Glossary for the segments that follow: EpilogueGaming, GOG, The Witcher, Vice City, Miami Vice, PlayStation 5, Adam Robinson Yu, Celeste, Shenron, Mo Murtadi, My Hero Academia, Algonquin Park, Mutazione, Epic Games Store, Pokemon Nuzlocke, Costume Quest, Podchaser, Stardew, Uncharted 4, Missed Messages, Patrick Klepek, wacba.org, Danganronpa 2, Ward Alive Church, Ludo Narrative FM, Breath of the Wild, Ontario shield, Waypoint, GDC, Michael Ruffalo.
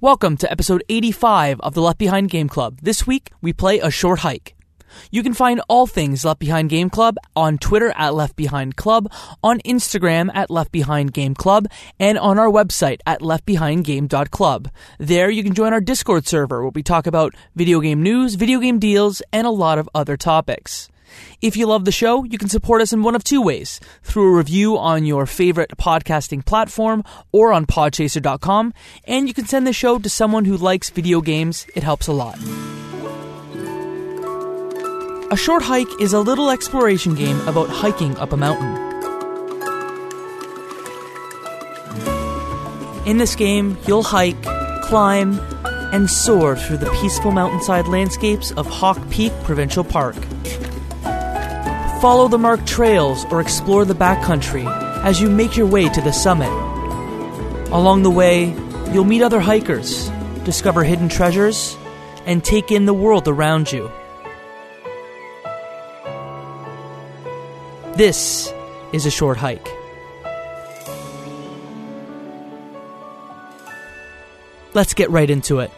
Welcome to episode 85 of the Left Behind Game Club. This week, we play A Short Hike. You can find all things Left Behind Game Club on Twitter at Left Behind Club, on Instagram at Left Behind Game Club, and on our website at leftbehindgame.club. There you can join our Discord server where we talk about video game news, video game deals, and a lot of other topics. If you love the show, you can support us in one of two ways, through a review on your favorite podcasting platform or on podchaser.com, and you can send the show to someone who likes video games. It helps a lot. A Short Hike is a little exploration game about hiking up a mountain. In this game, you'll hike, climb, and soar through the peaceful mountainside landscapes of Hawk Peak Provincial Park. Follow the marked trails or explore the backcountry as you make your way to the summit. Along the way, you'll meet other hikers, discover hidden treasures, and take in the world around you. This is A Short Hike. Let's get right into it.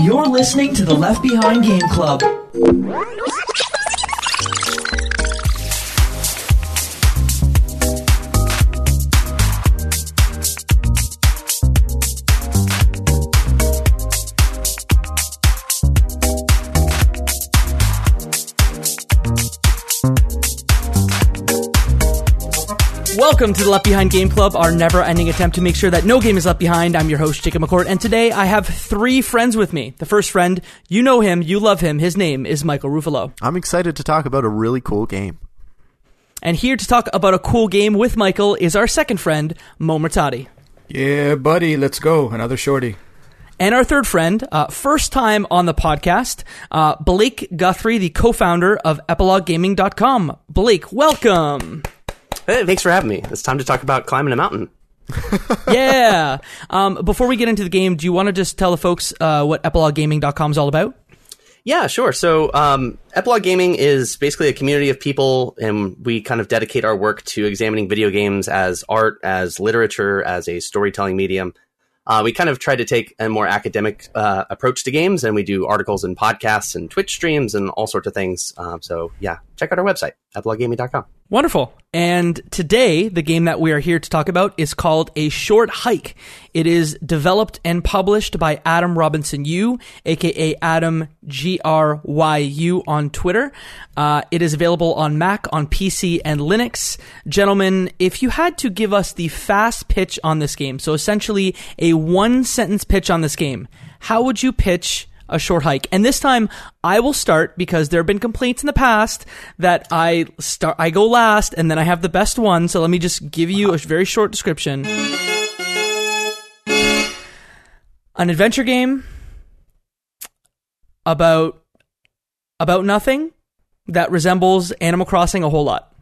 You're listening to the Left Behind Game Club. Welcome to the Left Behind Game Club, our never-ending attempt to make sure that no game is left behind. I'm your host, Jacob McCord, and today I have three friends with me. The first friend, you know him, you love him, his name is Michael Ruffalo. I'm excited to talk about a really cool game. And here to talk about a cool game with Michael is our second friend, Mo Murtadi. Yeah, buddy, let's go. Another shorty. And our third friend, first time on the podcast, Blake Guthrie, the co-founder of EpilogueGaming.com. Blake, welcome. Hey, thanks for having me. It's time to talk about climbing a mountain. Yeah. Before we get into the game, do you want to just tell the folks what EpilogueGaming.com is all about? Yeah, sure. So Epilogue Gaming is basically a community of people, and we kind of dedicate our work to examining video games as art, as literature, as a storytelling medium. We kind of try to take a more academic approach to games, and we do articles and podcasts and Twitch streams and all sorts of things. So, yeah, check out our website, EpilogueGaming.com. Wonderful. And today, the game that we are here to talk about is called A Short Hike. It is developed and published by Adam Robinson Yu, a.k.a. Adam Gryu on Twitter. It is available on Mac, on PC, and Linux. Gentlemen, if you had to give us the fast pitch on this game, so essentially a one-sentence pitch on this game, how would you pitch A Short Hike? And this time I will start because there have been complaints in the past that I go last and then I have the best one. So let me just give you a very short description. An adventure game about nothing that resembles Animal Crossing a whole lot.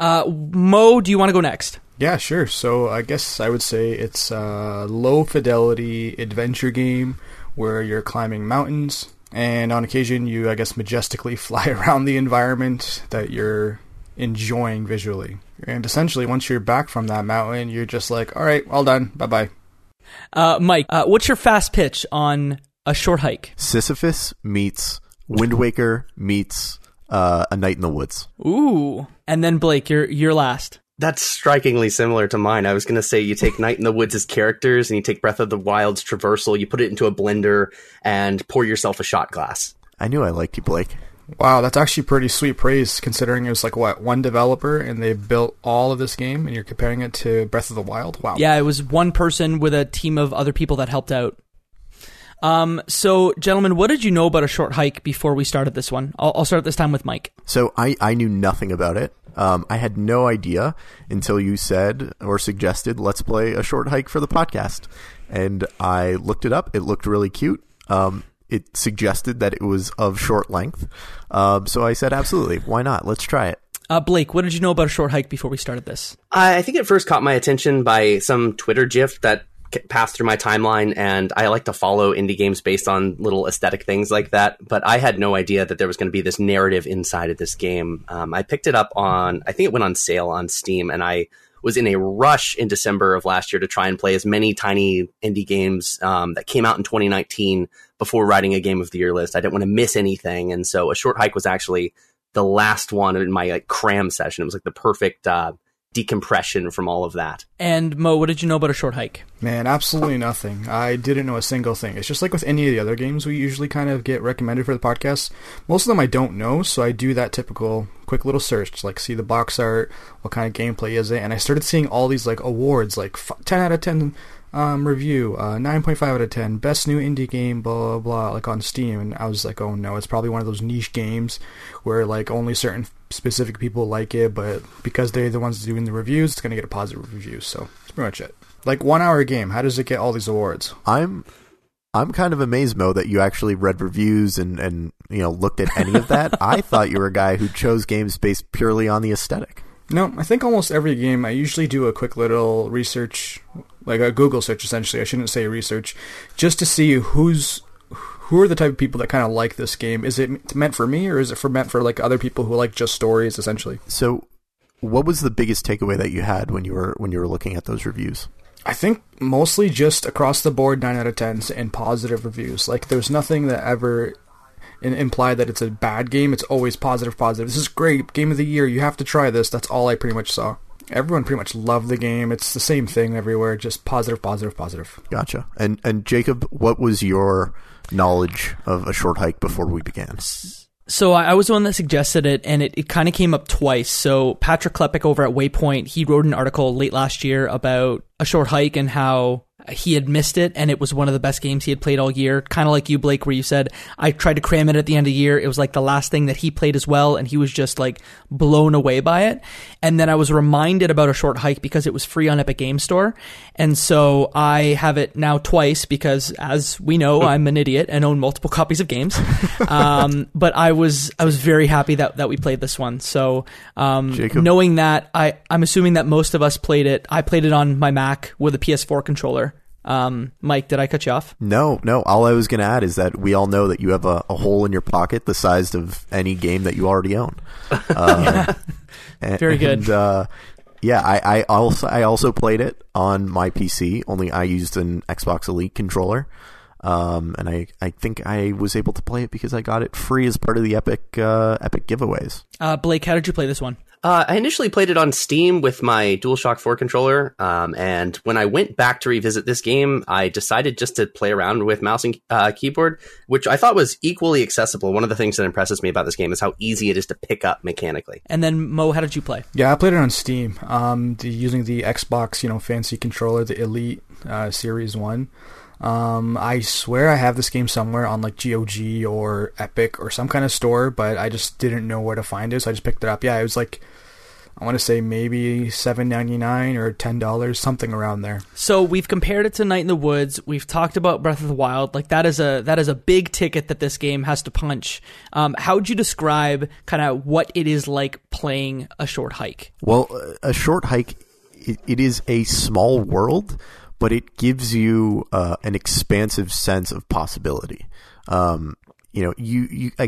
Mo, do you want to go next? Yeah, sure. So I guess I would say it's a low fidelity adventure game where you're climbing mountains, and on occasion you, I guess, majestically fly around the environment that you're enjoying visually. And essentially, once you're back from that mountain, you're just like, all right, all done, bye-bye. Mike, what's your fast pitch on A Short Hike? Sisyphus meets Wind Waker meets A Night in the Woods. Ooh. And then, Blake, you're last. That's strikingly similar to mine. I was going to say you take Night in the Woods' as characters and you take Breath of the Wild's traversal, you put it into a blender and pour yourself a shot glass. I knew I liked you, Blake. Wow, that's actually pretty sweet praise considering it was like, what, one developer and they built all of this game and you're comparing it to Breath of the Wild? Wow. Yeah, it was one person with a team of other people that helped out. So, gentlemen, what did you know about A Short Hike before we started this one? I'll start this time with Mike. So I knew nothing about it. I had no idea until you said or suggested, let's play A Short Hike for the podcast. And I looked it up. It looked really cute. It suggested that it was of short length. So I said, absolutely. Why not? Let's try it. Blake, what did you know about A Short Hike before we started this? I think it first caught my attention by some Twitter GIF that passed through my timeline, and I like to follow indie games based on little aesthetic things like that, but I had no idea that there was going to be this narrative inside of this game. I picked it up I think it went on sale on Steam, and I was in a rush in December of last year to try and play as many tiny indie games that came out in 2019 before writing a Game of the Year list. I didn't want to miss anything. And so A Short Hike was actually the last one in my cram session. It was like the perfect decompression from all of that. And Mo, what did you know about A Short Hike? Man, absolutely nothing. I didn't know a single thing. It's just like with any of the other games we usually kind of get recommended for the podcast. Most of them I don't know, so I do that typical quick little search, like see the box art, what kind of gameplay is it, and I started seeing all these like awards, like 10 out of 10 review, 9.5 out of 10, best new indie game, blah, blah, blah, like on Steam, and I was like, oh no, it's probably one of those niche games where like only certain specific people like it, but because they're the ones doing the reviews, it's going to get a positive review, so that's pretty much it. Like, 1 hour game, how does it get all these awards? I'm kind of amazed, Mo, that you actually read reviews and you know, looked at any of that. I thought you were a guy who chose games based purely on the aesthetic. No, I think almost every game, I usually do a quick little research, like a Google search, essentially. I shouldn't say research, just to see who are the type of people that kind of like this game. Is it meant for me, or is it meant for like other people who like just stories, essentially? So what was the biggest takeaway that you had when you were looking at those reviews? I think mostly just across the board 9 out of 10s and positive reviews. Like, there's nothing that ever implied that it's a bad game. It's always positive. This is great. Game of the year. You have to try this. That's all I pretty much saw. Everyone pretty much loved the game. It's the same thing everywhere. Just positive. Gotcha. And Jacob, what was your knowledge of A Short Hike before we began? So I was the one that suggested it, and it kind of came up twice. So Patrick Klepek over at Waypoint, he wrote an article late last year about A Short Hike and how he had missed it, and it was one of the best games he had played all year. Kind of like you, Blake, where you said, I tried to cram it at the end of the year. It was like the last thing that he played as well, and he was just like blown away by it. And then I was reminded about A Short Hike because it was free on Epic Games Store. And so I have it now twice because, as we know, I'm an idiot and own multiple copies of games. But I was very happy that we played this one. So knowing that, I'm assuming that most of us played it. I played it on my Mac with a PS4 controller. Mike, did I cut you off? No. All I was going to add is that we all know that you have a hole in your pocket the size of any game that you already own. Very good. And, I also played it on my PC, only I used an Xbox Elite controller. And I think I was able to play it because I got it free as part of the Epic giveaways. Blake, how did you play this one? I initially played it on Steam with my DualShock 4 controller, and when I went back to revisit this game, I decided just to play around with mouse and keyboard, which I thought was equally accessible. One of the things that impresses me about this game is how easy it is to pick up mechanically. And then, Mo, how did you play? Yeah, I played it on Steam, using the Xbox, fancy controller, the Elite Series 1. I swear I have this game somewhere on like GOG or Epic or some kind of store, but I just didn't know where to find it, so I just picked it up. Yeah, it was like, I want to say maybe $7.99 or $10, something around there. So we've compared it to Night in the Woods. We've talked about Breath of the Wild. Like, that is a big ticket that this game has to punch. How would you describe kind of what it is like playing A Short Hike? Well, A Short Hike, it is a small world, but it gives you an expansive sense of possibility. I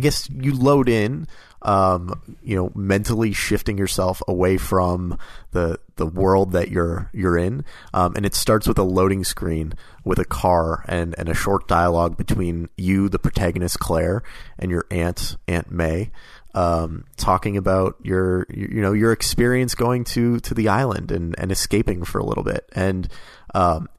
guess you load in, mentally shifting yourself away from the world that you're in. And it starts with a loading screen with a car and a short dialogue between you, the protagonist Claire, and your Aunt May, talking about your experience going to the island and escaping for a little bit. And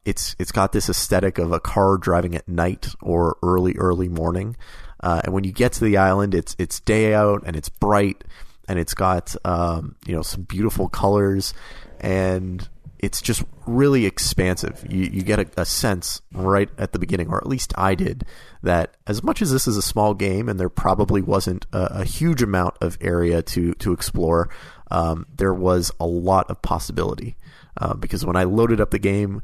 it's got this aesthetic of a car driving at night or early morning. And when you get to the island, it's day out and it's bright and it's got, some beautiful colors, and it's just really expansive. You get a sense right at the beginning, or at least I did, that as much as this is a small game and there probably wasn't a huge amount of area to explore, there was a lot of possibility. Because when I loaded up the game,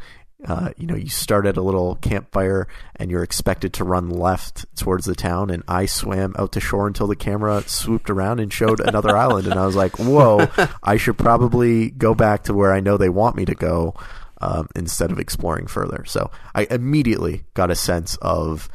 you start at a little campfire and you're expected to run left towards the town, and I swam out to shore until the camera swooped around and showed another island, and I was like, whoa, I should probably go back to where I know they want me to go, instead of exploring further. So I immediately got a sense of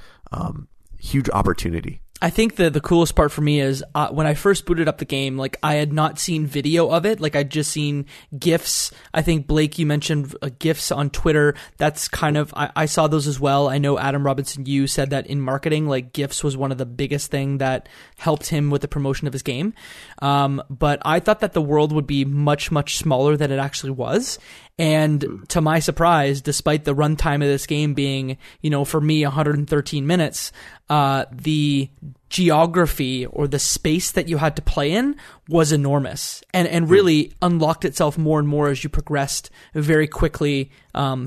huge opportunity. I think the coolest part for me is when I first booted up the game, like, I had not seen video of it. Like, I'd just seen GIFs. I think, Blake, you mentioned GIFs on Twitter. That's kind of, I saw those as well. I know Adam Robinson Yu said that in marketing, like, GIFs was one of the biggest thing that helped him with the promotion of his game. But I thought that the world would be much, much smaller than it actually was. And to my surprise, despite the runtime of this game being, you know, for me, 113 minutes, the geography or the space that you had to play in was enormous, and really unlocked itself more and more as you progressed very quickly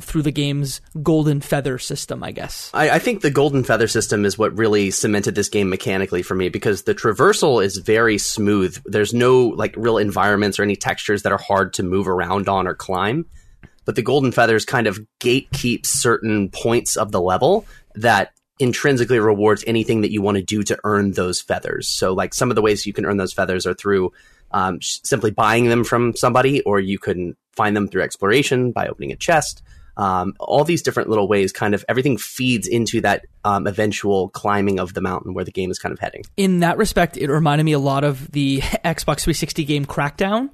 through the game's golden feather system, I guess. I think the golden feather system is what really cemented this game mechanically for me, because the traversal is very smooth. There's no like real environments or any textures that are hard to move around on or climb. But the golden feathers kind of gatekeep certain points of the level that intrinsically rewards anything that you want to do to earn those feathers. So like some of the ways you can earn those feathers are through simply buying them from somebody, or you can find them through exploration by opening a chest. All these different little ways, kind of everything feeds into that eventual climbing of the mountain where the game is kind of heading. In that respect, it reminded me a lot of the Xbox 360 game Crackdown,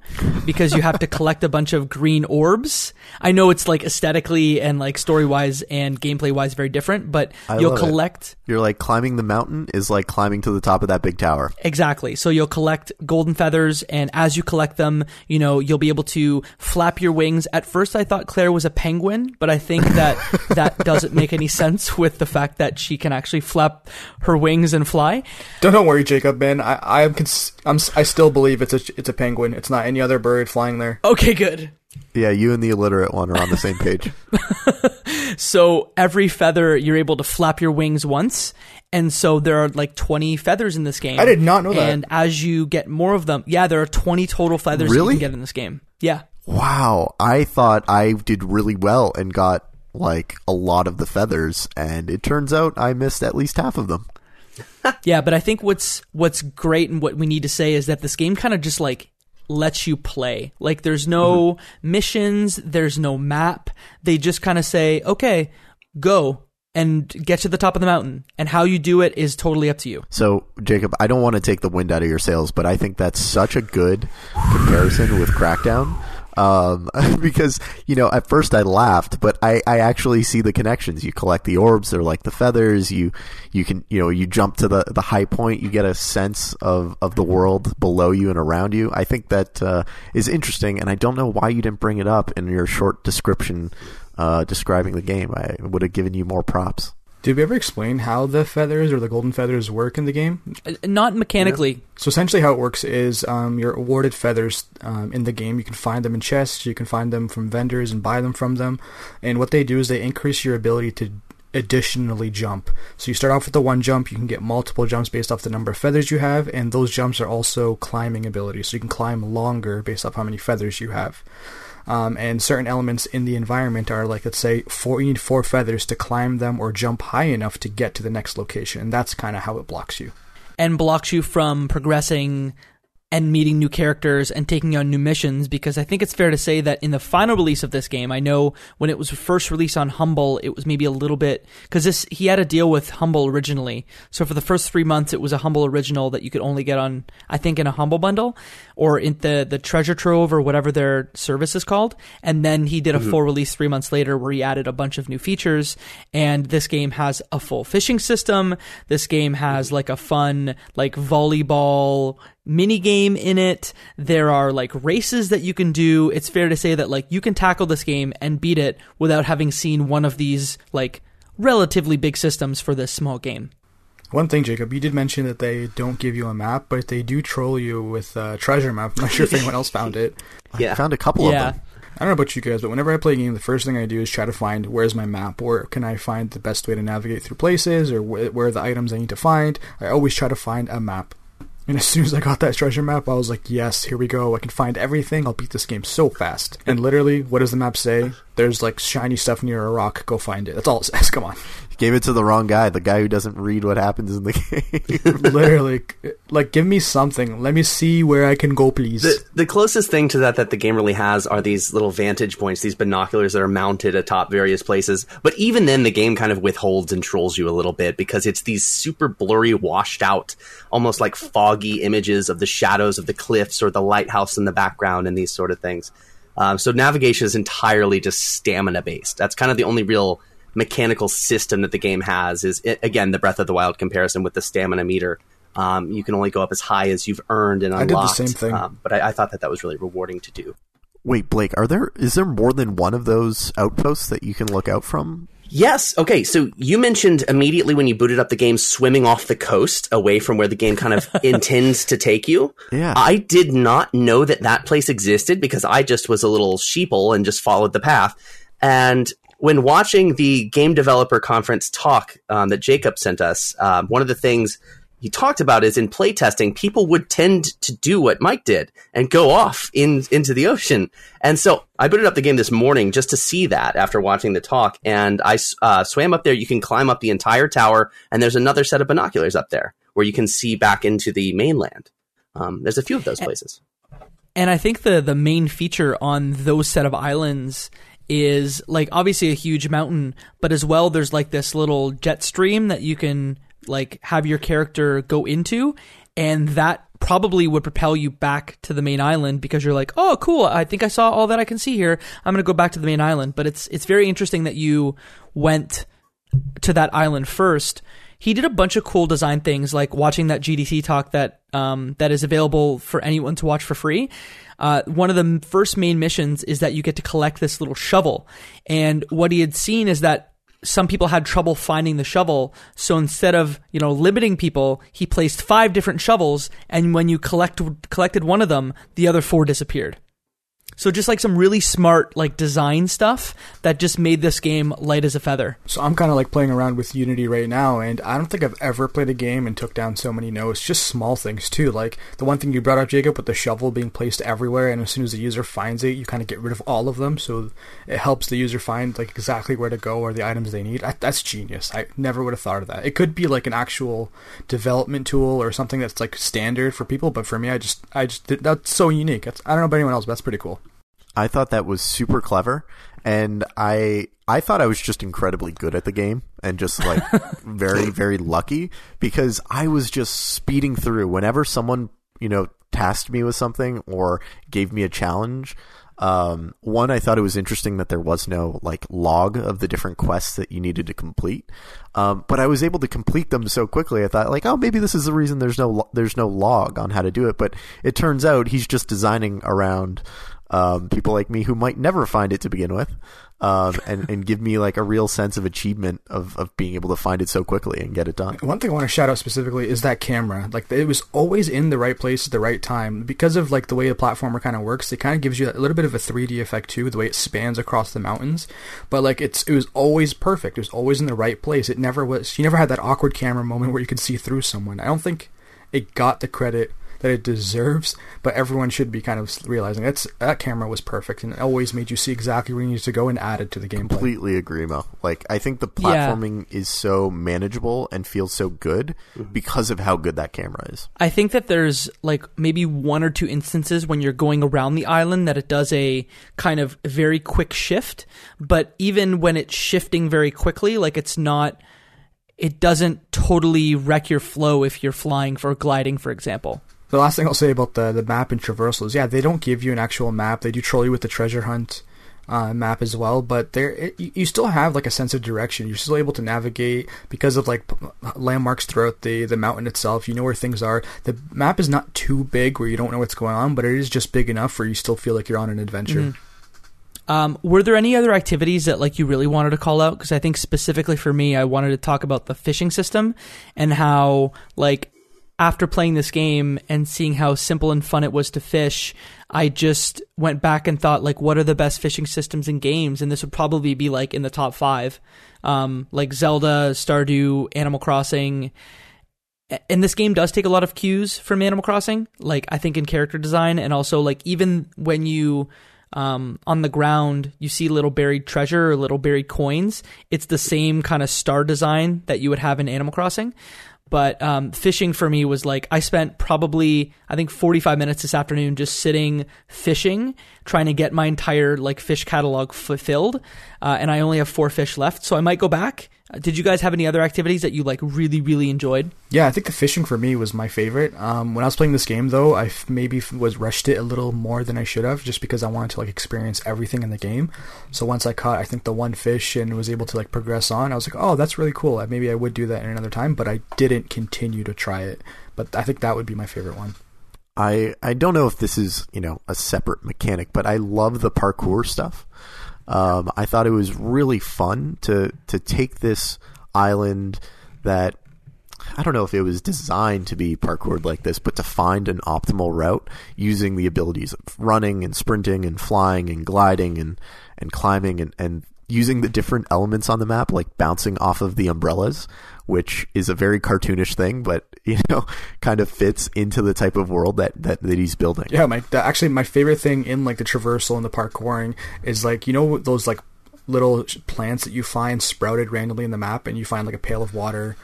because you have to collect a bunch of green orbs. I know it's like aesthetically and like story-wise and gameplay-wise very different, but you'll collect... You're like climbing the mountain is like climbing to the top of that big tower. Exactly. So you'll collect golden feathers, and as you collect them, you know, you'll be able to flap your wings. At first, I thought Claire was a penguin, but I think that that doesn't make any sense with the fact that she can actually flap her wings and fly. Don't worry, Jacob, man. I still believe it's a penguin. It's not any other bird flying there. Okay, good. Yeah, you and the illiterate one are on the same page. So every feather, you're able to flap your wings once. And so there are like 20 feathers in this game. I did not know that. And as you get more of them, yeah, there are 20 total feathers you can get in this game. Yeah. Wow, I thought I did really well and got, like, a lot of the feathers, and it turns out I missed at least half of them. Yeah, but I think what's great and what we need to say is that this game kind of just, like, lets you play. Like, there's no missions, there's no map. They just kind of say, okay, go and get to the top of the mountain, and how you do it is totally up to you. So, Jacob, I don't want to take the wind out of your sails, but I think that's such a good comparison with Crackdown. Because, you know, at first I laughed, but I actually see the connections. You collect the orbs, they're like the feathers, you can, you know, you jump to the high point, you get a sense of the world below you and around you. I think that is interesting, and I don't know why you didn't bring it up in your short description describing the game. I would have given you more props. Did we ever explain how the feathers or the golden feathers work in the game? Not mechanically. Yeah. So essentially how it works is you're awarded feathers in the game. You can find them in chests. You can find them from vendors and buy them from them. And what they do is they increase your ability to additionally jump. So you start off with the one jump. You can get multiple jumps based off the number of feathers you have. And those jumps are also climbing abilities. So you can climb longer based off how many feathers you have. And certain elements in the environment are like, let's say, you need 4 feathers to climb them or jump high enough to get to the next location. And that's kind of how it blocks you. And blocks you from progressing and meeting new characters and taking on new missions, because I think it's fair to say that in the final release of this game, I know when it was first released on Humble, it was maybe a little bit, because he had a deal with Humble originally. So for the first 3 months, it was a Humble original that you could only get on, I think, in a Humble bundle or in the Treasure Trove or whatever their service is called. And then he did a full release 3 months later where he added a bunch of new features. And this game has a full fishing system. This game has like a fun, like volleyball mini game in it. There are like races that you can do. It's fair to say that like you can tackle this game and beat it without having seen one of these like relatively big systems for this small game. One thing, Jacob, you did mention that they don't give you a map, but they do troll you with a treasure map. I'm not sure if anyone else found it. Yeah. I found a couple of them. I don't know about you guys, but whenever I play a game, the first thing I do is try to find where's my map, or can I find the best way to navigate through places, or where are the items I need to find. I always try to find a map. And as soon as I got that treasure map, I was like, yes, here we go. I can find everything. I'll beat this game so fast. And literally, what does the map say? There's like shiny stuff near a rock. Go find it. That's all it says. Come on. Gave it to the wrong guy, the guy who doesn't read what happens in the game. Literally. Like, give me something. Let me see where I can go, please. The closest thing to that the game really has are these little vantage points, these binoculars that are mounted atop various places. But even then, the game kind of withholds and trolls you a little bit, because it's these super blurry, washed out, almost like foggy images of the shadows of the cliffs or the lighthouse in the background and these sort of things. So navigation is entirely just stamina-based. That's kind of the only real mechanical system that the game has is, again, the Breath of the Wild comparison with the stamina meter. You can only go up as high as you've earned and unlocked. I did the same thing. But I thought that was really rewarding to do. Wait, Blake, is there more than one of those outposts that you can look out from? Yes. Okay. So you mentioned immediately when you booted up the game, swimming off the coast away from where the game kind of intends to take you. Yeah. I did not know that place existed, because I just was a little sheeple and just followed the path. And when watching the game developer conference talk that Jacob sent us, one of the things he talked about is in playtesting, people would tend to do what Mike did and go off into the ocean. And so I booted up the game this morning just to see that after watching the talk. And I swam up there. You can climb up the entire tower, and there's another set of binoculars up there where you can see back into the mainland. There's a few of those places. And I think the main feature on those set of islands is, like, obviously a huge mountain, but as well there's like this little jet stream that you can like have your character go into, and that probably would propel you back to the main island, because you're like, oh cool, I think I saw all that I can see here, I'm gonna go back to the main island. But it's very interesting that you went to that island first. He did a bunch of cool design things, like watching that GDC talk that is available for anyone to watch for free. One of the first main missions is that you get to collect this little shovel, and what he had seen is that some people had trouble finding the shovel. So instead of, limiting people, he placed 5 different shovels, and when you collected one of them, the other 4 disappeared. So just like some really smart like design stuff that just made this game light as a feather. So I'm kind of like playing around with Unity right now, and I don't think I've ever played a game and took down so many notes. Just small things too, like the one thing you brought up, Jacob, with the shovel being placed everywhere, and as soon as the user finds it, you kind of get rid of all of them, so it helps the user find like exactly where to go or the items they need. That's genius. I never would have thought of that. It could be like an actual development tool or something that's like standard for people, but for me, I just that's so unique. I don't know about anyone else, but that's pretty cool. I thought that was super clever, and I thought I was just incredibly good at the game and just like very, very lucky, because I was just speeding through. Whenever someone, tasked me with something or gave me a challenge, one, I thought it was interesting that there was no like log of the different quests that you needed to complete, but I was able to complete them so quickly. I thought like, oh, maybe this is the reason there's no log on how to do it, but it turns out he's just designing around people like me who might never find it to begin with, and give me like a real sense of achievement of being able to find it so quickly and get it done. One thing I want to shout out specifically is that camera. Like, it was always in the right place at the right time. Because of like the way the platformer kind of works, it kind of gives you a little bit of a 3D effect too, the way it spans across the mountains. But like it was always perfect. It was always in the right place. It never was. You never had that awkward camera moment where you could see through someone. I don't think it got the credit that it deserves, but everyone should be kind of realizing that camera was perfect, and it always made you see exactly where you needed to go and added to the gameplay. Completely agree, Mo. Like, I think the platforming is so manageable and feels so good because of how good that camera is. I think that there's like maybe 1 or 2 instances when you're going around the island that it does a kind of very quick shift, but even when it's shifting very quickly, like it doesn't totally wreck your flow if you're flying or gliding, for example. The last thing I'll say about the map and traversals, they don't give you an actual map. They do troll you with the treasure hunt map as well, but you still have like a sense of direction. You're still able to navigate because of like landmarks throughout the mountain itself. You know where things are. The map is not too big where you don't know what's going on, but it is just big enough where you still feel like you're on an adventure. Mm-hmm. Were there any other activities that like you really wanted to call out? Because I think specifically for me, I wanted to talk about the fishing system and how like after playing this game and seeing how simple and fun it was to fish, I just went back and thought, like, what are the best fishing systems in games? And this would probably be like in the top 5, like Zelda, Stardew, Animal Crossing. And this game does take a lot of cues from Animal Crossing, like I think in character design, and also like even when you On the ground, you see little buried treasure or little buried coins. It's the same kind of star design that you would have in Animal Crossing. But fishing for me was like, I spent probably, I think 45 minutes this afternoon just sitting fishing, trying to get my entire like fish catalog fulfilled. And I only have 4 fish left, so I might go back. Did you guys have any other activities that you like really, really enjoyed? Yeah, I think the fishing for me was my favorite. When I was playing this game, though, I maybe was rushed it a little more than I should have, just because I wanted to like experience everything in the game. So once I caught, I think, the 1 fish and was able to like progress on, I was like, oh, that's really cool. Maybe I would do that in another time, but I didn't continue to try it. But I think that would be my favorite one. I don't know if this is, you know, a separate mechanic, but I love the parkour stuff. I thought it was really fun to take this island that, I don't know if it was designed to be parkoured like this, but to find an optimal route using the abilities of running and sprinting and flying and gliding and climbing and using the different elements on the map, like bouncing off of the umbrellas, which is a very cartoonish thing, but, you know, kind of fits into the type of world that he's building. Yeah, my favorite thing in like the traversal and the parkouring is like, you know, those like little plants that you find sprouted randomly in the map, and you find like a pail of water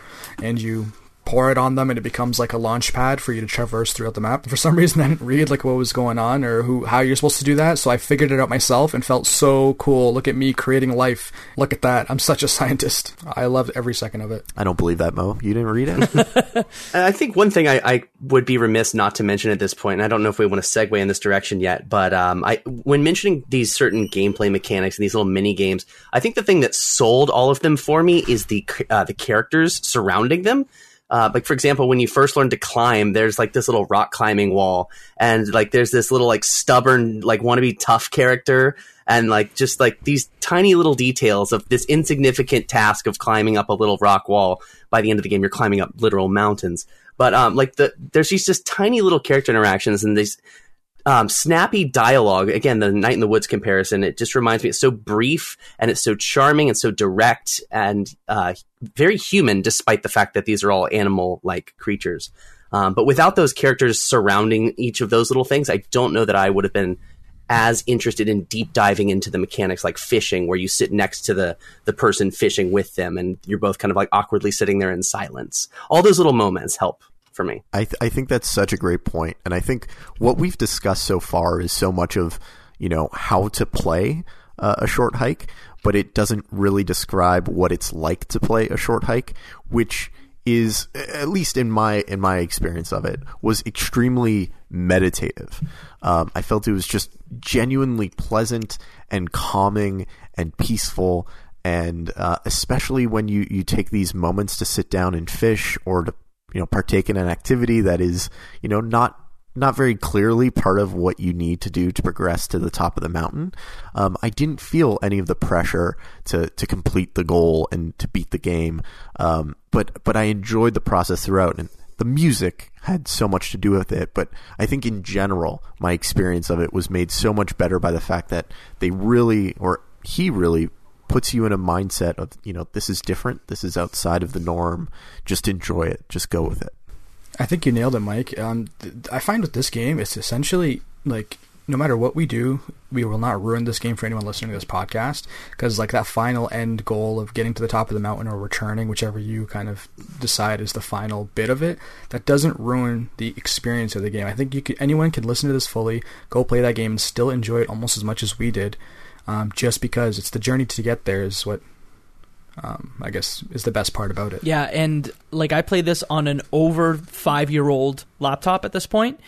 and you pour it on them and it becomes like a launch pad for you to traverse throughout the map. For some reason I didn't read like what was going on or how you're supposed to do that, so I figured it out myself and felt so cool. Look at me creating life. Look at that. I'm such a scientist. I loved every second of it. I don't believe that, Mo. You didn't read it? I think one thing I would be remiss not to mention at this point, and I don't know if we want to segue in this direction yet, but when mentioning these certain gameplay mechanics and these little mini games, I think the thing that sold all of them for me is the characters surrounding them. Like, for example, when you first learn to climb, there's like this little rock climbing wall, and like there's this little like stubborn, like wannabe tough character, and like just like these tiny little details of this insignificant task of climbing up a little rock wall. By the end of the game, you're climbing up literal mountains. But there's these just tiny little character interactions and these snappy dialogue. Again, the Night in the Woods comparison, it just reminds me, it's so brief and it's so charming and so direct and very human, despite the fact that these are all animal-like creatures. But without those characters surrounding each of those little things, I don't know that I would have been as interested in deep diving into the mechanics like fishing, where you sit next to the person fishing with them and you're both kind of like awkwardly sitting there in silence. All those little moments help for me. I think that's such a great point. And I think what we've discussed so far is so much of, you know, how to play a short hike, but it doesn't really describe what it's like to play a short hike, which is, at least in my experience of it, was extremely meditative. I felt it was just genuinely pleasant and calming and peaceful. And especially when you take these moments to sit down and fish or to, you know, partake in an activity that is, you know, not very clearly part of what you need to do to progress to the top of the mountain. I didn't feel any of the pressure to complete the goal and to beat the game. But I enjoyed the process throughout, and the music had so much to do with it. But I think in general, my experience of it was made so much better by the fact that he really puts you in a mindset of, you know, this is different, this is outside of the norm, just enjoy it, just go with it. I think you nailed it, Mike. I find with this game, it's essentially like, no matter what we do, we will not ruin this game for anyone listening to this podcast, because like that final end goal of getting to the top of the mountain or returning, whichever you kind of decide is the final bit of it, that doesn't ruin the experience of the game. I think anyone can listen to this fully, go play that game and still enjoy it almost as much as we did. Just because it's the journey to get there is what I guess is the best part about it. Yeah, and like I played this on an over 5-year-old laptop at this point,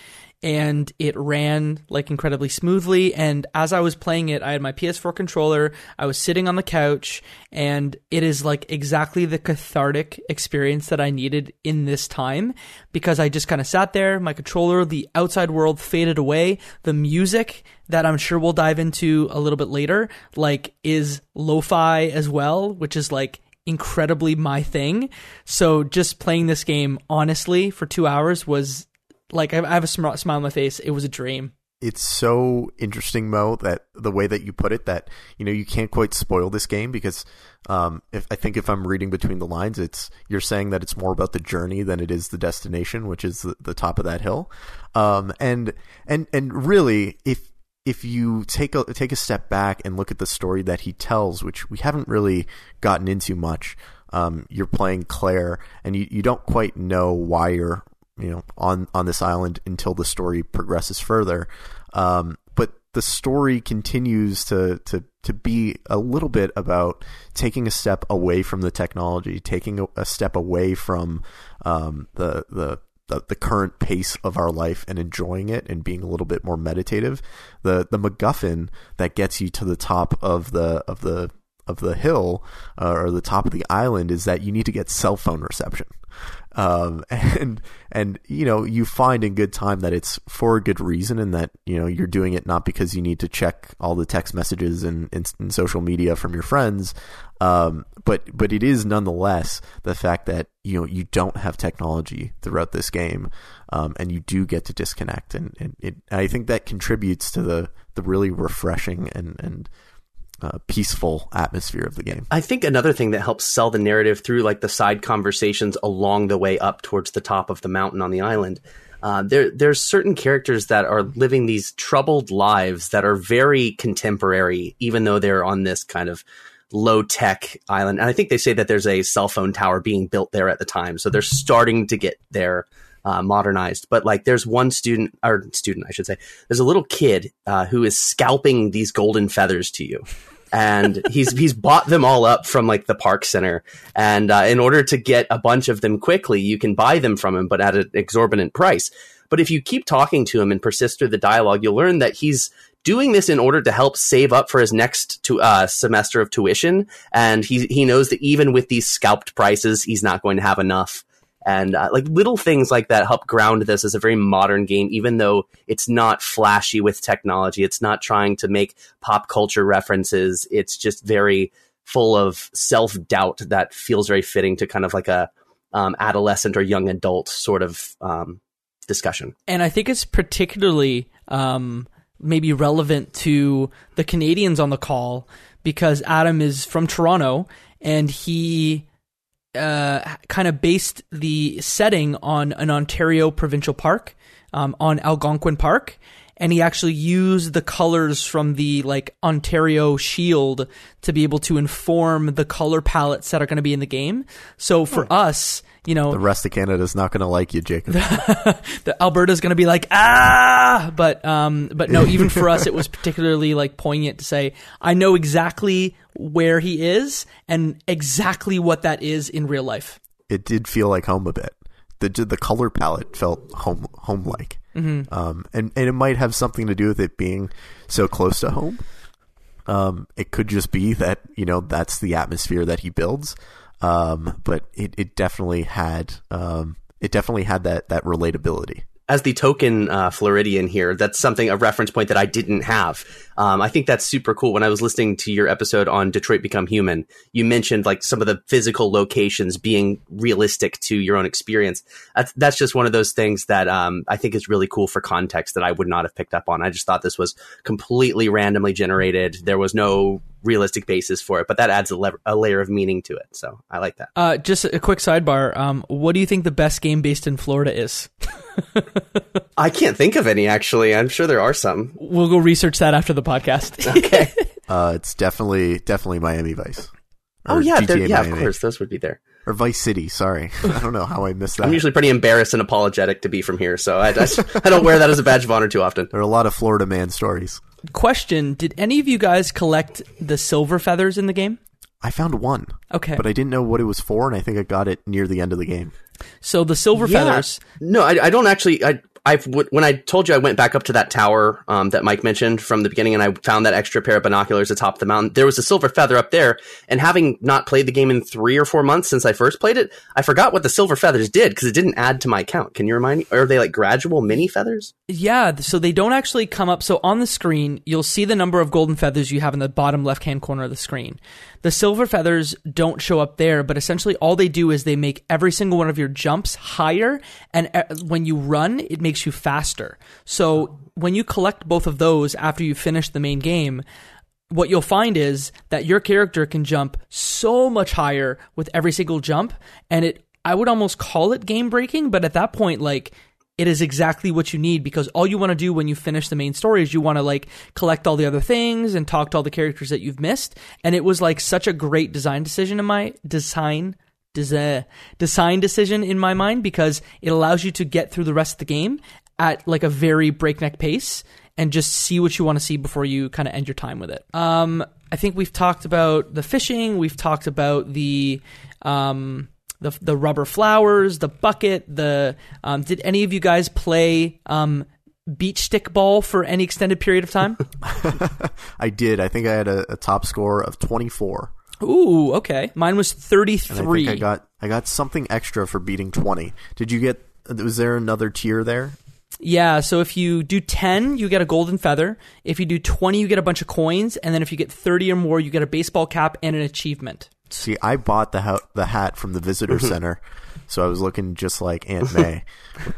and it ran like incredibly smoothly. And as I was playing it, I had my PS4 controller, I was sitting on the couch, and it is like exactly the cathartic experience that I needed in this time, because I just kind of sat there, my controller, the outside world faded away, the music that I'm sure we'll dive into a little bit later, like is lo-fi as well, which is like incredibly my thing. So just playing this game honestly for 2 hours was like, I have a smile on my face. It was a dream. It's so interesting, Mo, that the way that you put it, that, you know, you can't quite spoil this game because if I'm reading between the lines, you're saying that it's more about the journey than it is the destination, which is the top of that hill. And really, if if you take a step back and look at the story that he tells, which we haven't really gotten into much, you're playing Claire, and you don't quite know why you're on this island until the story progresses further. But the story continues to be a little bit about taking a step away from the technology, taking a step away from the current pace of our life and enjoying it and being a little bit more meditative. The MacGuffin that gets you to the top of the hill or the top of the island is that you need to get cell phone reception. And you find in good time that it's for a good reason, and that you're doing it not because you need to check all the text messages and social media from your friends, but it is nonetheless the fact that you don't have technology throughout this game, and you do get to disconnect, and I think that contributes to the really refreshing and peaceful atmosphere of the game. I think another thing that helps sell the narrative through the side conversations along the way up towards the top of the mountain on the island, there's certain characters that are living these troubled lives that are very contemporary, even though they're on this kind of low tech island. And I think they say that there's a cell phone tower being built there at the time, so they're starting to get their modernized. But there's one student, there's a little kid who is scalping these golden feathers to you, and he's bought them all up from the park center, and in order to get a bunch of them quickly, you can buy them from him, but at an exorbitant price. But if you keep talking to him and persist through the dialogue, you'll learn that he's doing this in order to help save up for his next semester of tuition, and he knows that even with these scalped prices, he's not going to have enough. And little things like that help ground this as a very modern game, even though it's not flashy with technology. It's not trying to make pop culture references. It's just very full of self-doubt that feels very fitting to kind of a adolescent or young adult sort of discussion. And I think it's particularly maybe relevant to the Canadians on the call, because Adam is from Toronto, and he kind of based the setting on an Ontario provincial park, on Algonquin Park, and he actually used the colors from the Ontario shield to be able to inform the color palettes that are going to be in the game. So for us, the rest of Canada is not going to like you, Jacob. The Alberta's going to be like, ah, but no, even for us, it was particularly poignant to say, I know exactly where he is and exactly what that is in real life. It did feel like home a bit. The color palette felt home-like. Mm-hmm. And it might have something to do with it being so close to home. It could just be that, that's the atmosphere that he builds. But it definitely had that relatability. As the token Floridian here, that's a reference point that I didn't have. I think that's super cool. When I was listening to your episode on Detroit Become Human, you mentioned some of the physical locations being realistic to your own experience. That's just one of those things that I think is really cool for context that I would not have picked up on. I just thought this was completely randomly generated. There was no realistic basis for it, but that adds a layer of meaning to it. So I like that. Just a quick sidebar. What do you think the best game based in Florida is? I can't think of any, actually. I'm sure there are some. We'll go research that after the podcast. Okay. It's definitely Miami Vice. Oh, yeah. Yeah, of course. Those would be there. Or Vice City. Sorry. I don't know how I missed that. I'm usually pretty embarrassed and apologetic to be from here, so I don't wear that as a badge of honor too often. There are a lot of Florida man stories. Question, did any of you guys collect the silver feathers in the game? I found one. Okay. But I didn't know what it was for, and I think I got it near the end of the game. So the silver feathers... No, I don't actually... when I told you I went back up to that tower that Mike mentioned from the beginning, and I found that extra pair of binoculars atop the mountain, there was a silver feather up there, and having not played the game in 3 or 4 months since I first played it, I forgot what the silver feathers did because it didn't add to my count. Can you remind me? Are they gradual mini feathers? Yeah, so they don't actually come up. So on the screen, you'll see the number of golden feathers you have in the bottom left-hand corner of the screen. The silver feathers don't show up there, but essentially all they do is they make every single one of your jumps higher, and when you run, it makes you faster. So when you collect both of those after you finish the main game, what you'll find is that your character can jump so much higher with every single jump, and I would almost call it game breaking, but at that point, it is exactly what you need, because all you want to do when you finish the main story is you want to like collect all the other things and talk to all the characters that you've missed. And it was like such a great design decision in my mind, because it allows you to get through the rest of the game at like a very breakneck pace and just see what you want to see before you kind of end your time with it. I think we've talked about the fishing. We've talked about the rubber flowers, the bucket, the, did any of you guys play, beach stick ball for any extended period of time? I did. I think I had a top score of 24. Ooh, okay. Mine was 33. And I think I got something extra for beating 20. Did you get, was there another tier there? Yeah, so if you do 10, you get a golden feather. If you do 20, you get a bunch of coins. And then if you get 30 or more, you get a baseball cap and an achievement. See, I bought the hat from the visitor center, so I was looking just like Aunt May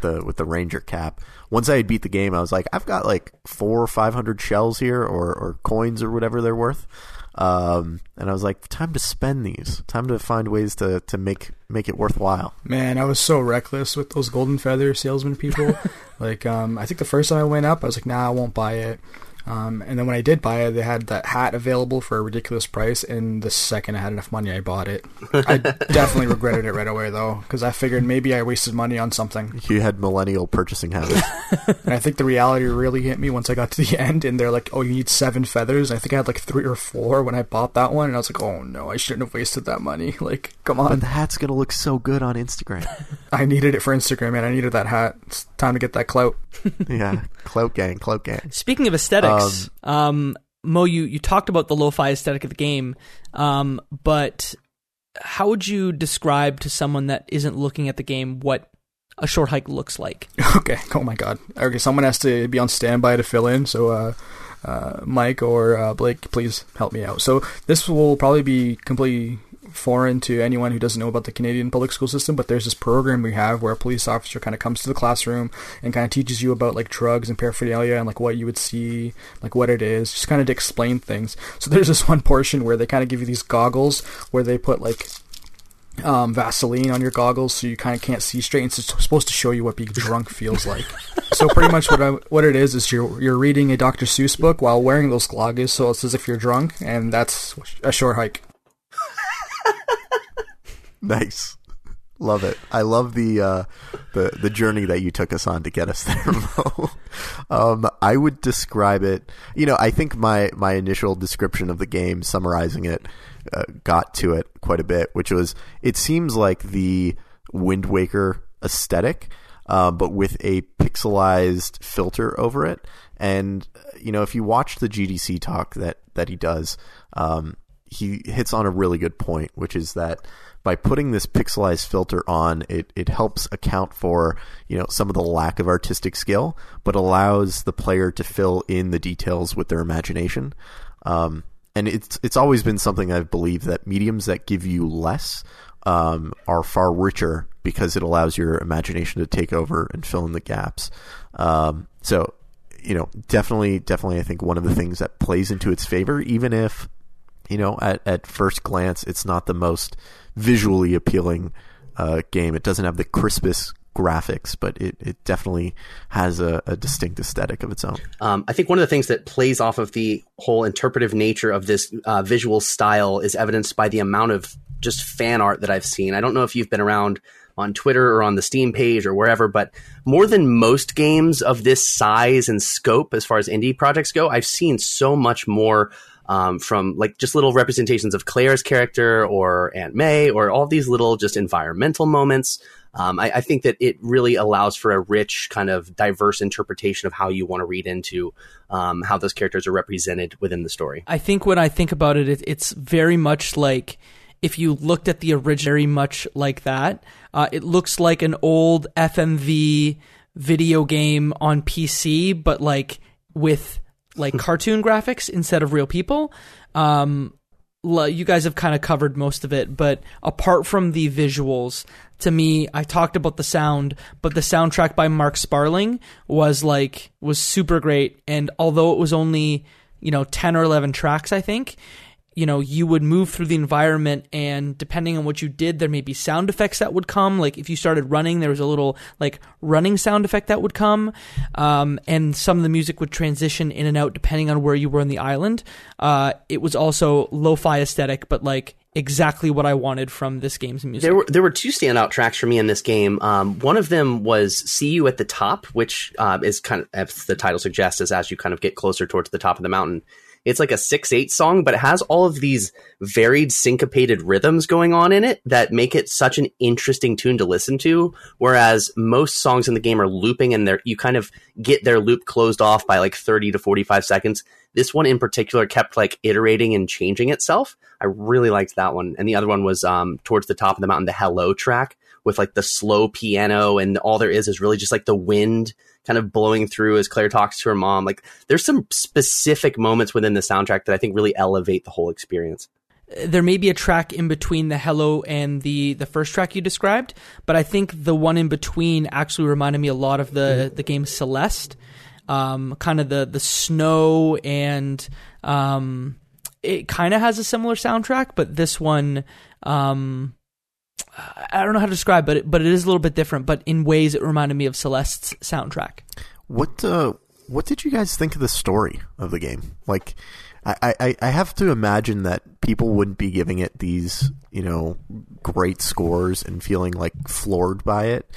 with the ranger cap. Once I had beat the game, I was like, I've got like 400 or 500 shells here or coins or whatever they're worth. And I was like, time to spend these. Time to find ways to make it worthwhile. Man, I was so reckless with those golden feather salesman people. Like, I think the first time I went up, I was like, nah, I won't buy it. And then when I did buy it, they had that hat available for a ridiculous price, and the second I had enough money, I bought it. I definitely regretted it right away, though, because I figured maybe I wasted money on something. You had millennial purchasing habits. And I think the reality really hit me once I got to the end, and they're like, oh, you need 7 feathers. And I think I had like 3 or 4 when I bought that one, and I was like, oh, no, I shouldn't have wasted that money. Like, come on. But the hat's going to look so good on Instagram. I needed it for Instagram, man. I needed that hat. It's time to get that clout. Yeah, clout gang, clout gang. Speaking of aesthetics, Mo, you talked about the lo-fi aesthetic of the game, but how would you describe to someone that isn't looking at the game what a short hike looks like? Okay. Oh my God. Okay. Someone has to be on standby to fill in. So, Mike or Blake, please help me out. So this will probably be completely foreign to anyone who doesn't know about the Canadian public school system, but there's this program we have where a police officer kind of comes to the classroom and kind of teaches you about like drugs and paraphernalia and like what you would see, like what it is, just kind of to explain things. So there's this one portion where they kind of give you these goggles where they put like Vaseline on your goggles so you kind of can't see straight, and it's supposed to show you what being drunk feels like. So pretty much what it is you're reading a Dr. Seuss book while wearing those goggles, so it's as if you're drunk, and that's a short hike. Nice. Love it. I love the journey that you took us on to get us there, Mo. I would describe it, I think my initial description of the game, summarizing it, got to it quite a bit, which was, it seems like the Wind Waker aesthetic, but with a pixelized filter over it. And, if you watch the GDC talk that he does, he hits on a really good point, which is that by putting this pixelized filter on, it helps account for, some of the lack of artistic skill, but allows the player to fill in the details with their imagination. And it's always been something I've believed, that mediums that give you less are far richer, because it allows your imagination to take over and fill in the gaps. So, definitely I think one of the things that plays into its favor, even if at first glance, it's not the most visually appealing game. It doesn't have the crispest graphics, but it definitely has a distinct aesthetic of its own. I think one of the things that plays off of the whole interpretive nature of this visual style is evidenced by the amount of just fan art that I've seen. I don't know if you've been around on Twitter or on the Steam page or wherever, but more than most games of this size and scope, as far as indie projects go, I've seen so much more from like just little representations of Claire's character or Aunt May or all these little just environmental moments. I think that it really allows for a rich kind of diverse interpretation of how you want to read into how those characters are represented within the story. I think when I think about it, it's very much like if you looked at the original, very much like that. It looks like an old FMV video game on PC, but like with like cartoon graphics instead of real people. You guys have kind of covered most of it, but apart from the visuals, to me, I talked about the sound, but the soundtrack by Mark Sparling was super great. And although it was only, 10 or 11 tracks, I think, you know, you would move through the environment, and depending on what you did, there may be sound effects that would come. Like if you started running, there was a little like running sound effect that would come. And some of the music would transition in and out depending on where you were on the island. It was also lo-fi aesthetic, but like exactly what I wanted from this game's music. There were two standout tracks for me in this game. One of them was See You at the Top, which is kind of, as the title suggests, is as you kind of get closer towards the top of the mountain. It's like a 6/8 song, but it has all of these varied syncopated rhythms going on in it that make it such an interesting tune to listen to. Whereas most songs in the game are looping, and you kind of get their loop closed off by like 30 to 45 seconds. This one in particular kept like iterating and changing itself. I really liked that one. And the other one was towards the top of the mountain, the Hello track with like the slow piano, and all there is really just like the wind kind of blowing through as Claire talks to her mom. Like there's some specific moments within the soundtrack that I think really elevate the whole experience. There may be a track in between the Hello and the first track you described, but I think the one in between actually reminded me a lot of the game Celeste, kind of the snow, and it kind of has a similar soundtrack, but this one, I don't know how to describe, but it is a little bit different. But in ways, it reminded me of Celeste's soundtrack. What did you guys think of the story of the game? Like, I have to imagine that people wouldn't be giving it these, you know, great scores and feeling like floored by it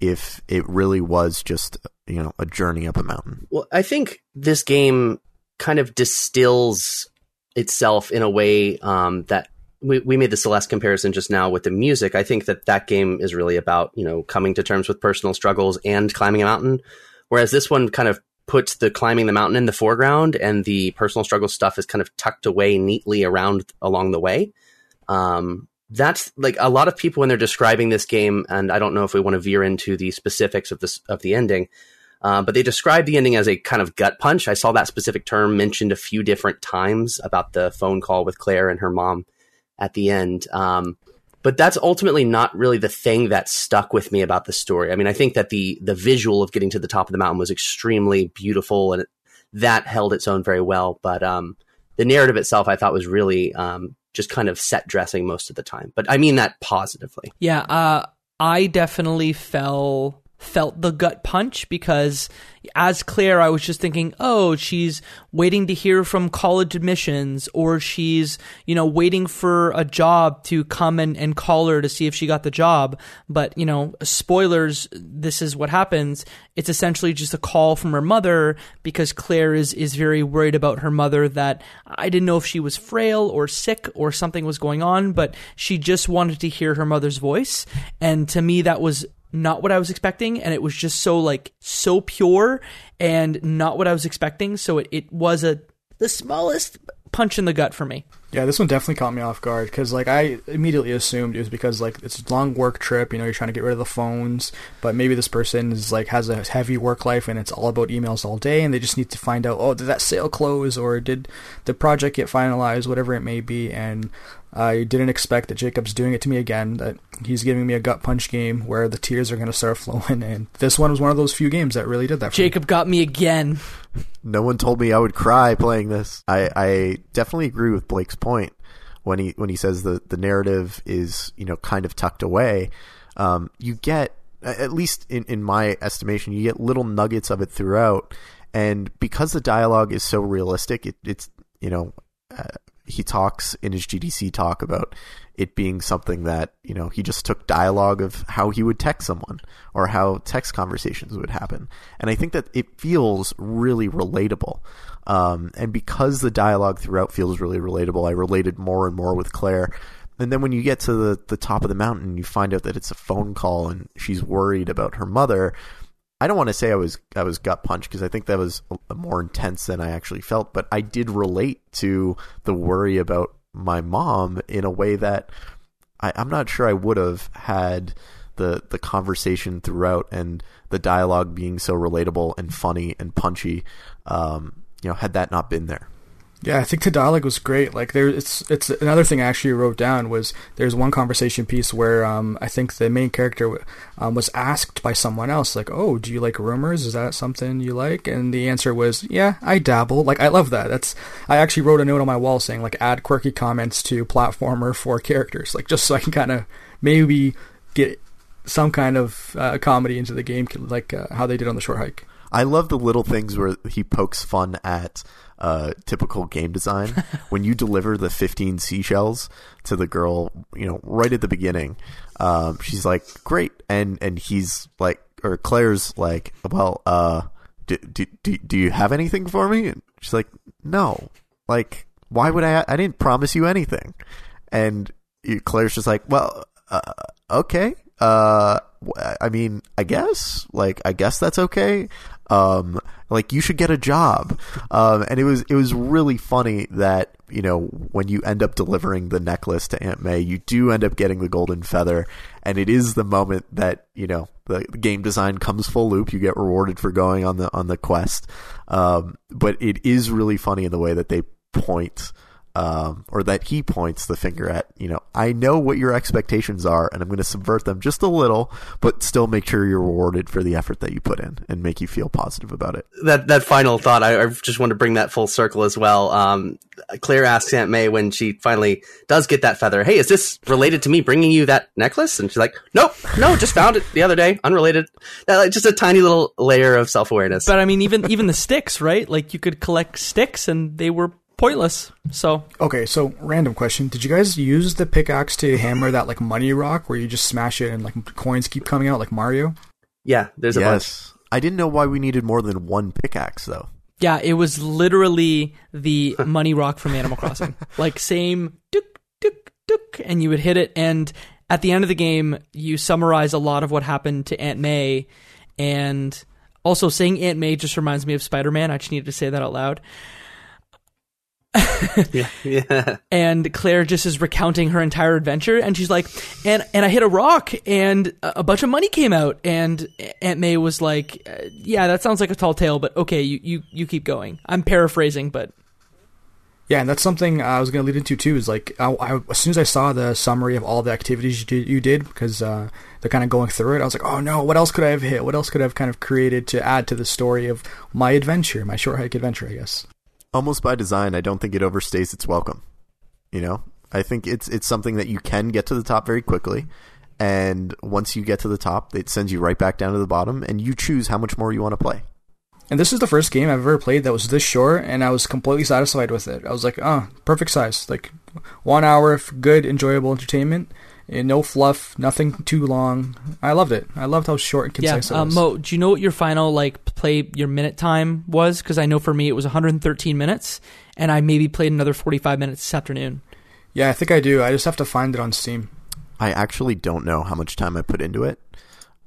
if it really was just, you know, a journey up a mountain. Well, I think this game kind of distills itself in a way that. We made the Celeste comparison just now with the music. I think that game is really about, you know, coming to terms with personal struggles and climbing a mountain. Whereas this one kind of puts the climbing the mountain in the foreground, and the personal struggle stuff is kind of tucked away neatly around along the way. That's like a lot of people when they're describing this game, and I don't know if we want to veer into the specifics of the ending, but they describe the ending as a kind of gut punch. I saw that specific term mentioned a few different times about the phone call with Claire and her mom at the end. But that's ultimately not really the thing that stuck with me about the story. I mean, I think that the visual of getting to the top of the mountain was extremely beautiful, and that held its own very well. But the narrative itself, I thought, was really just kind of set dressing most of the time. But I mean that positively. Yeah, I definitely felt the gut punch, because as Claire, I was just thinking, oh, she's waiting to hear from college admissions, or she's, you know, waiting for a job to come and call her to see if she got the job. But, you know, spoilers, this is what happens. It's essentially just a call from her mother, because Claire is very worried about her mother, that I didn't know if she was frail or sick or something was going on, but she just wanted to hear her mother's voice. And to me, that was not what I was expecting, and it was just so like so pure and not what I was expecting. So it was the smallest punch in the gut for me. Yeah, this one definitely caught me off guard, because like I immediately assumed it was because like it's a long work trip, you know, you're trying to get rid of the phones, but maybe this person is like has a heavy work life and it's all about emails all day, and they just need to find out, oh, did that sale close, or did the project get finalized, whatever it may be. And I didn't expect that Jacob's doing it to me again, that he's giving me a gut punch game where the tears are going to start flowing. And this one was one of those few games that really did that for me. Jacob got me again. No one told me I would cry playing this. I definitely agree with Blake's point when he says the narrative is, you know, kind of tucked away. You get, at least in my estimation, you get little nuggets of it throughout. And because the dialogue is so realistic, it's, you know... he talks in his GDC talk about it being something that, you know, he just took dialogue of how he would text someone or how text conversations would happen. And I think that it feels really relatable. And because the dialogue throughout feels really relatable, I related more and more with Claire. And then when you get to the top of the mountain, you find out that it's a phone call and she's worried about her mother. I don't want to say I was gut punched, because I think that was more intense than I actually felt, but I did relate to the worry about my mom in a way that I'm not sure I would have had the conversation throughout, and the dialogue being so relatable and funny and punchy, you know, had that not been there. Yeah, I think the dialogue was great. Like there, it's another thing I actually wrote down was there's one conversation piece where I think the main character was asked by someone else, like, "Oh, do you like rumors? Is that something you like?" And the answer was, "Yeah, I dabble." Like I love that. That's I actually wrote a note on my wall saying like add quirky comments to platformer for characters, like just so I can kind of maybe get some kind of comedy into the game, like how they did on The Short Hike. I love the little things where he pokes fun at typical game design. When you deliver the 15 seashells to the girl, you know, right at the beginning, she's like, "Great," and he's like, or Claire's like, "Well, do you have anything for me?" And she's like, "No, like, why would I? I didn't promise you anything." And Claire's just like, "Well, okay." I mean, I guess that's okay. Like you should get a job. And it was really funny that, you know, when you end up delivering the necklace to Aunt May, you do end up getting the golden feather. And it is the moment that, you know, the game design comes full loop. You get rewarded for going on the quest. But it is really funny in the way that they point, or that he points the finger at, you know, I know what your expectations are and I'm going to subvert them just a little, but still make sure you're rewarded for the effort that you put in and make you feel positive about it. That final thought, I just want to bring that full circle as well. Claire asks Aunt May when she finally does get that feather, "Hey, is this related to me bringing you that necklace?" And she's like, "Nope, no, just found it the other day. Unrelated." That, like, just a tiny little layer of self-awareness. But I mean, even the sticks, right? Like you could collect sticks and they were pointless. So okay, so random question: did you guys use the pickaxe to hammer that like money rock where you just smash it and like coins keep coming out like Mario? Yeah, there's a bunch. I didn't know why we needed more than one pickaxe though. Yeah, it was literally the money rock from Animal Crossing. Like same dook dook dook, and you would hit it. And at the end of the game, you summarize a lot of what happened to Aunt May. And also saying Aunt May just reminds me of Spider-Man. I just needed to say that out loud. Yeah. And Claire just is recounting her entire adventure, and she's like, and I hit a rock and a bunch of money came out. And Aunt May was like, "Yeah, that sounds like a tall tale, but okay, you keep going." I'm paraphrasing, but yeah. And that's something I was going to lead into too, is like I as soon as I saw the summary of all the activities you did, because they're kind of going through it, I was like, "Oh no, what else could I have hit? What else could I have kind of created to add to the story of my adventure, my short hike adventure, I guess." Almost by design, I don't think it overstays its welcome. You know, I think it's something that you can get to the top very quickly. And once you get to the top, it sends you right back down to the bottom, and you choose how much more you want to play. And this is the first game I've ever played that was this short, and I was completely satisfied with it. I was like, "Oh, perfect size." Like 1 hour of good, enjoyable entertainment, and no fluff, nothing too long. I loved it. I loved how short and concise it was. Mo, do you know what your final your minute time was? Because I know for me it was 113 minutes, and I maybe played another 45 minutes this afternoon. Yeah, I think I do. I just have to find it on Steam. I actually don't know how much time I put into it,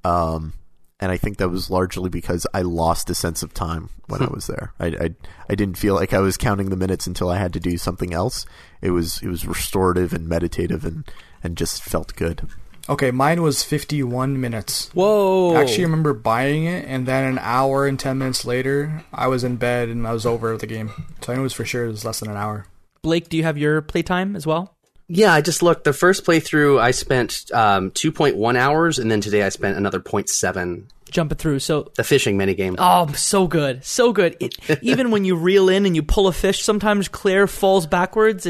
and I think that was largely because I lost a sense of time when I was there. I didn't feel like I was counting the minutes until I had to do something else. It was restorative and meditative and just felt good. Okay, mine was 51 minutes. Whoa! I actually remember buying it, and then an hour and 10 minutes later, I was in bed and I was over the game. So I knew it was for sure it was less than an hour. Blake, do you have your playtime as well? Yeah, I just looked. The first playthrough, I spent 2.1 hours, and then today I spent another 0.7. Jump it through. So the fishing minigame. Oh, so good. So good. Even when you reel in and you pull a fish, sometimes Claire falls backwards.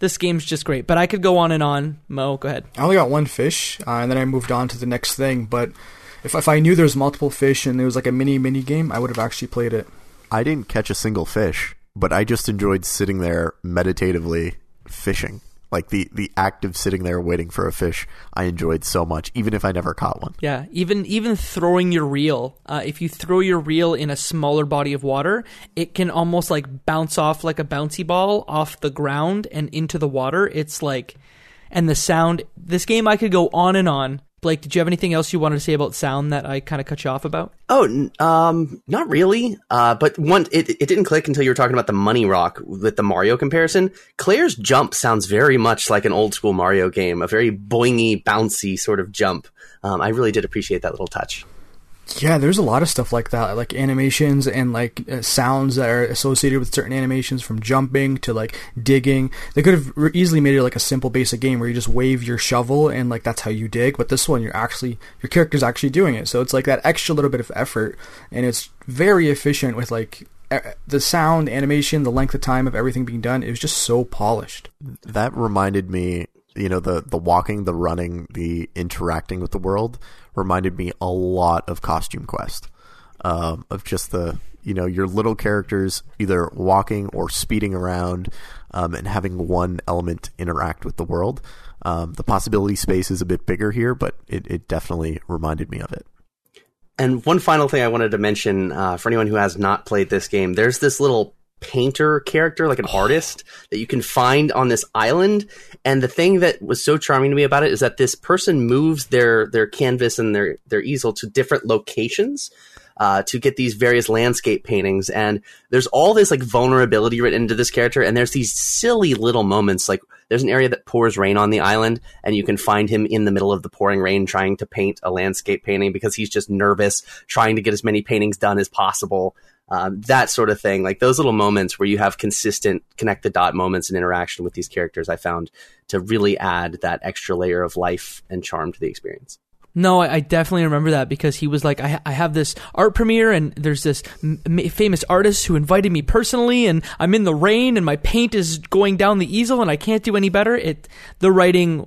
This game's just great. But I could go on and on. Mo, go ahead. I only got one fish, and then I moved on to the next thing. But if I knew there was multiple fish and it was like a mini game, I would have actually played it. I didn't catch a single fish, but I just enjoyed sitting there meditatively fishing. Like the act of sitting there waiting for a fish, I enjoyed so much, even if I never caught one. Yeah, even throwing your reel. If you throw your reel in a smaller body of water, it can almost like bounce off like a bouncy ball off the ground and into the water. It's like, and the sound. This game, I could go on and on. Blake, did you have anything else you wanted to say about sound that I kind of cut you off about? Oh, not really. But one, it didn't click until you were talking about the money rock with the Mario comparison. Claire's jump sounds very much like an old school Mario game, a very boingy, bouncy sort of jump. I really did appreciate that little touch. Yeah, there's a lot of stuff like that, like animations and like sounds that are associated with certain animations, from jumping to like digging. They could have easily made it like a simple basic game where you just wave your shovel and like that's how you dig, but this one your character's actually doing it. So it's like that extra little bit of effort, and it's very efficient with like the sound, animation, the length of time of everything being done. It was just so polished. That reminded me, you know, the walking, the running, the interacting with the world reminded me a lot of Costume Quest, of just the, you know, your little characters either walking or speeding around, and having one element interact with the world. The possibility space is a bit bigger here, but it definitely reminded me of it. And one final thing I wanted to mention, for anyone who has not played this game, there's this little painter character, like an artist, that you can find on this island. And the thing that was so charming to me about it is that this person moves their canvas and their easel to different locations to get these various landscape paintings. And there's all this like vulnerability written into this character, and there's these silly little moments. Like there's an area that pours rain on the island, and you can find him in the middle of the pouring rain trying to paint a landscape painting because he's just nervous, trying to get as many paintings done as possible. That sort of thing, like those little moments where you have consistent connect the dot moments and interaction with these characters, I found to really add that extra layer of life and charm to the experience. No, I definitely remember that, because he was like, I have this art premiere and there's this famous artist who invited me personally, and I'm in the rain and my paint is going down the easel and I can't do any better. The writing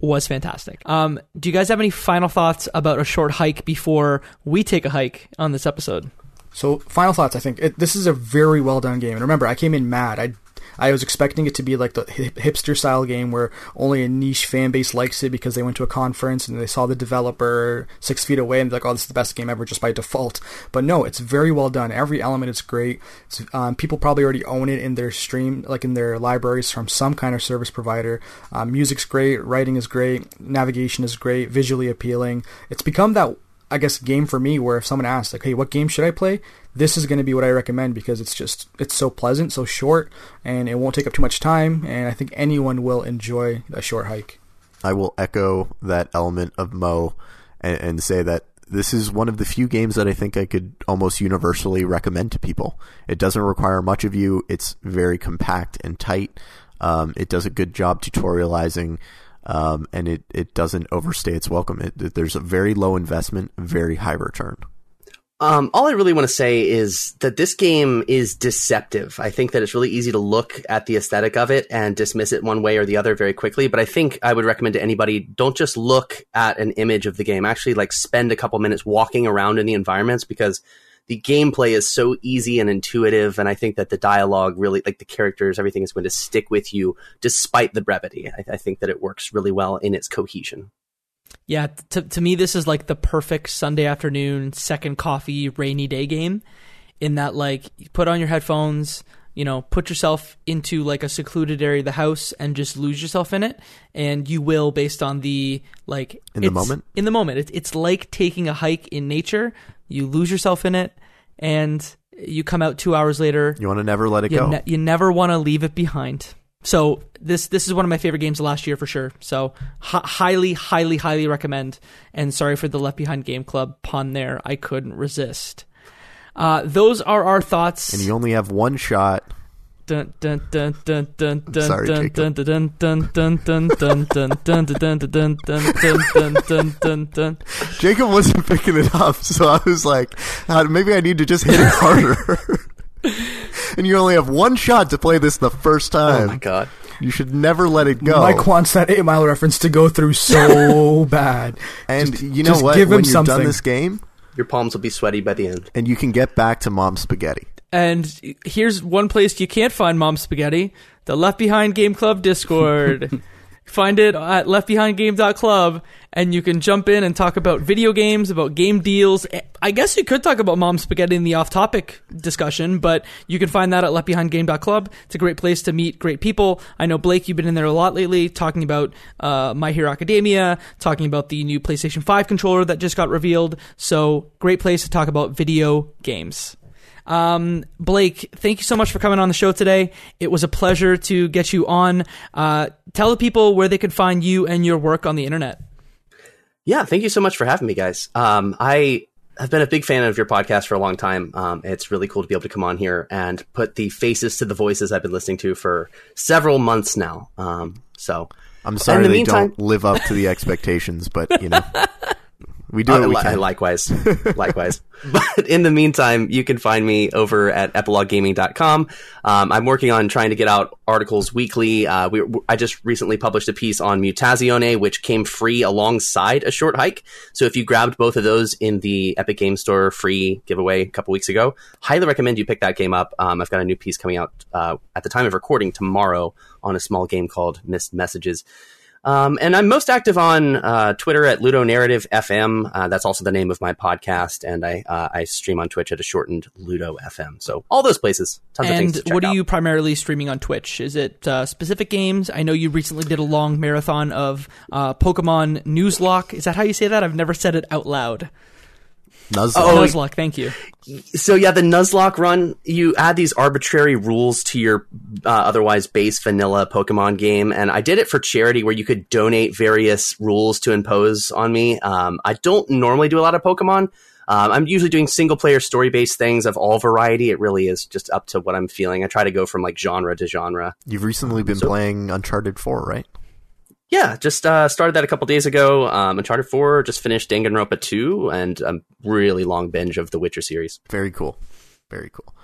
was fantastic. Do you guys have any final thoughts about A Short Hike before we take a hike on this episode? So, final thoughts, I think. This is a very well-done game. And remember, I came in mad. I was expecting it to be like the hipster-style game where only a niche fan base likes it because they went to a conference and they saw the developer 6 feet away and they're like, oh, this is the best game ever just by default. But no, it's very well done. Every element is great. It's, people probably already own it in their stream, like in their libraries from some kind of service provider. Music's great. Writing is great. Navigation is great. Visually appealing. It's become that, I guess, game for me where if someone asks like, hey, what game should I play? This is going to be what I recommend, because it's so pleasant, so short, and it won't take up too much time. And I think anyone will enjoy A Short Hike. I will echo that element of Mo and say that this is one of the few games that I think I could almost universally recommend to people. It doesn't require much of you. It's very compact and tight. It does a good job tutorializing. And it doesn't overstay its welcome. There's a very low investment, very high return. All I really want to say is that this game is deceptive. I think that it's really easy to look at the aesthetic of it and dismiss it one way or the other very quickly. But I think I would recommend to anybody, don't just look at an image of the game. Actually, like, spend a couple minutes walking around in the environments, because the gameplay is so easy and intuitive, and I think that the dialogue really, like the characters, everything is going to stick with you despite the brevity. I think that it works really well in its cohesion. Yeah, to me, this is like the perfect Sunday afternoon, second coffee, rainy day game, in that, like, you put on your headphones, you know, put yourself into like a secluded area of the house and just lose yourself in it. And you will, based on the, like, in the moment. In the moment. It's like taking a hike in nature. You lose yourself in it and you come out 2 hours later. You want to never let it go. You never want to leave it behind. So this is one of my favorite games of last year for sure. So highly, highly, highly recommend. And sorry for the Left Behind Game Club pun there. I couldn't resist. Those are our thoughts. And you only have one shot. Dun dun dun dun dun dun dun dun dun dun dun dun dun dun dun dun dun dun dun dun. Jacob wasn't picking it up, so I was like, maybe I need to just hit it harder. And you only have one shot to play this the first time. Oh my god. You should never let it go. Mike wants that 8 Mile reference to go through so bad. And you know what? When you're done this game, your palms will be sweaty by the end. And you can get back to Mom's Spaghetti. And here's one place you can't find Mom's Spaghetti, the Left Behind Game Club Discord. Find it at leftbehindgame.club, and you can jump in and talk about video games, about game deals. I guess you could talk about Mom's Spaghetti in the off-topic discussion, but you can find that at leftbehindgame.club. It's a great place to meet great people. I know, Blake, you've been in there a lot lately, talking about My Hero Academia, talking about the new PlayStation 5 controller that just got revealed. So, great place to talk about video games. Blake, thank you so much for coming on the show today. It was a pleasure to get you on. Tell the people where they can find you and your work on the internet. Yeah, thank you so much for having me, guys. I I've been a big fan of your podcast for a long time. It's really cool to be able to come on here and put the faces to the voices I've been listening to for several months now. So I'm sorry they don't live up to the expectations, but you know, we do. Likewise. But in the meantime, you can find me over at EpilogueGaming.com. I'm working on trying to get out articles weekly. I just recently published a piece on Mutazione, which came free alongside A Short Hike. So if you grabbed both of those in the Epic Games Store free giveaway a couple weeks ago, highly recommend you pick that game up. I've got a new piece coming out at the time of recording tomorrow on a small game called Missed Messages. And I'm most active on Twitter at Ludo Narrative FM. That's also the name of my podcast. And I stream on Twitch at a shortened Ludo FM. So all those places, tons of things to check out. And what are you primarily streaming on Twitch? Is it specific games? I know you recently did a long marathon of Pokemon Nuzlocke. Is that how you say that? I've never said it out loud. Nuzlocke. Oh, Nuzlocke, thank you. So yeah, the Nuzlocke run, you add these arbitrary rules to your otherwise base vanilla Pokemon game, and I did it for charity where you could donate various rules to impose on me. I don't normally do a lot of Pokemon. I'm usually doing single-player story-based things of all variety. It really is just up to what I'm feeling. I try to go from like genre to genre. You've recently been playing Uncharted 4, right? Yeah, just started that a couple days ago. Uncharted 4, just finished Danganronpa 2, and a really long binge of The Witcher series. Very cool. Very cool.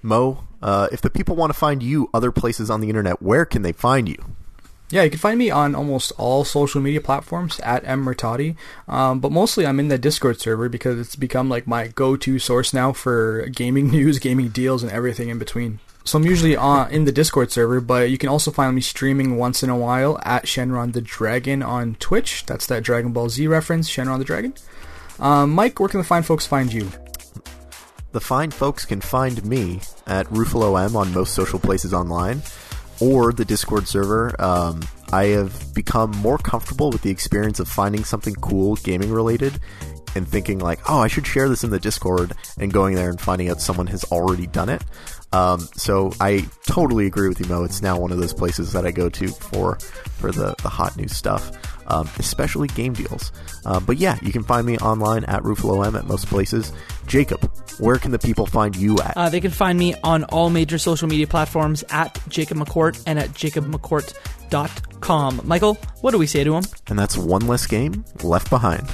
Mo, if the people want to find you other places on the internet, where can they find you? Yeah, you can find me on almost all social media platforms at mmertati, but mostly I'm in the Discord server because it's become like my go-to source now for gaming news, gaming deals, and everything in between. So I'm usually in the Discord server, but you can also find me streaming once in a while at Shenron the Dragon on Twitch. That's that Dragon Ball Z reference, Shenron the Dragon. Mike, where can the fine folks find you? The fine folks can find me at RuffaloM on most social places online, or the Discord server. I have become more comfortable with the experience of finding something cool gaming related and thinking like, oh, I should share this in the Discord, and going there and finding out someone has already done it. So I totally agree with you, Mo. It's now one of those places that I go to for the hot new stuff, especially game deals. But yeah, you can find me online at RuffaloM at most places. Jacob, where can the people find you at? They can find me on all major social media platforms at Jacob McCourt and at jacobmccourt.com. Michael, what do we say to him? And that's one less game left behind.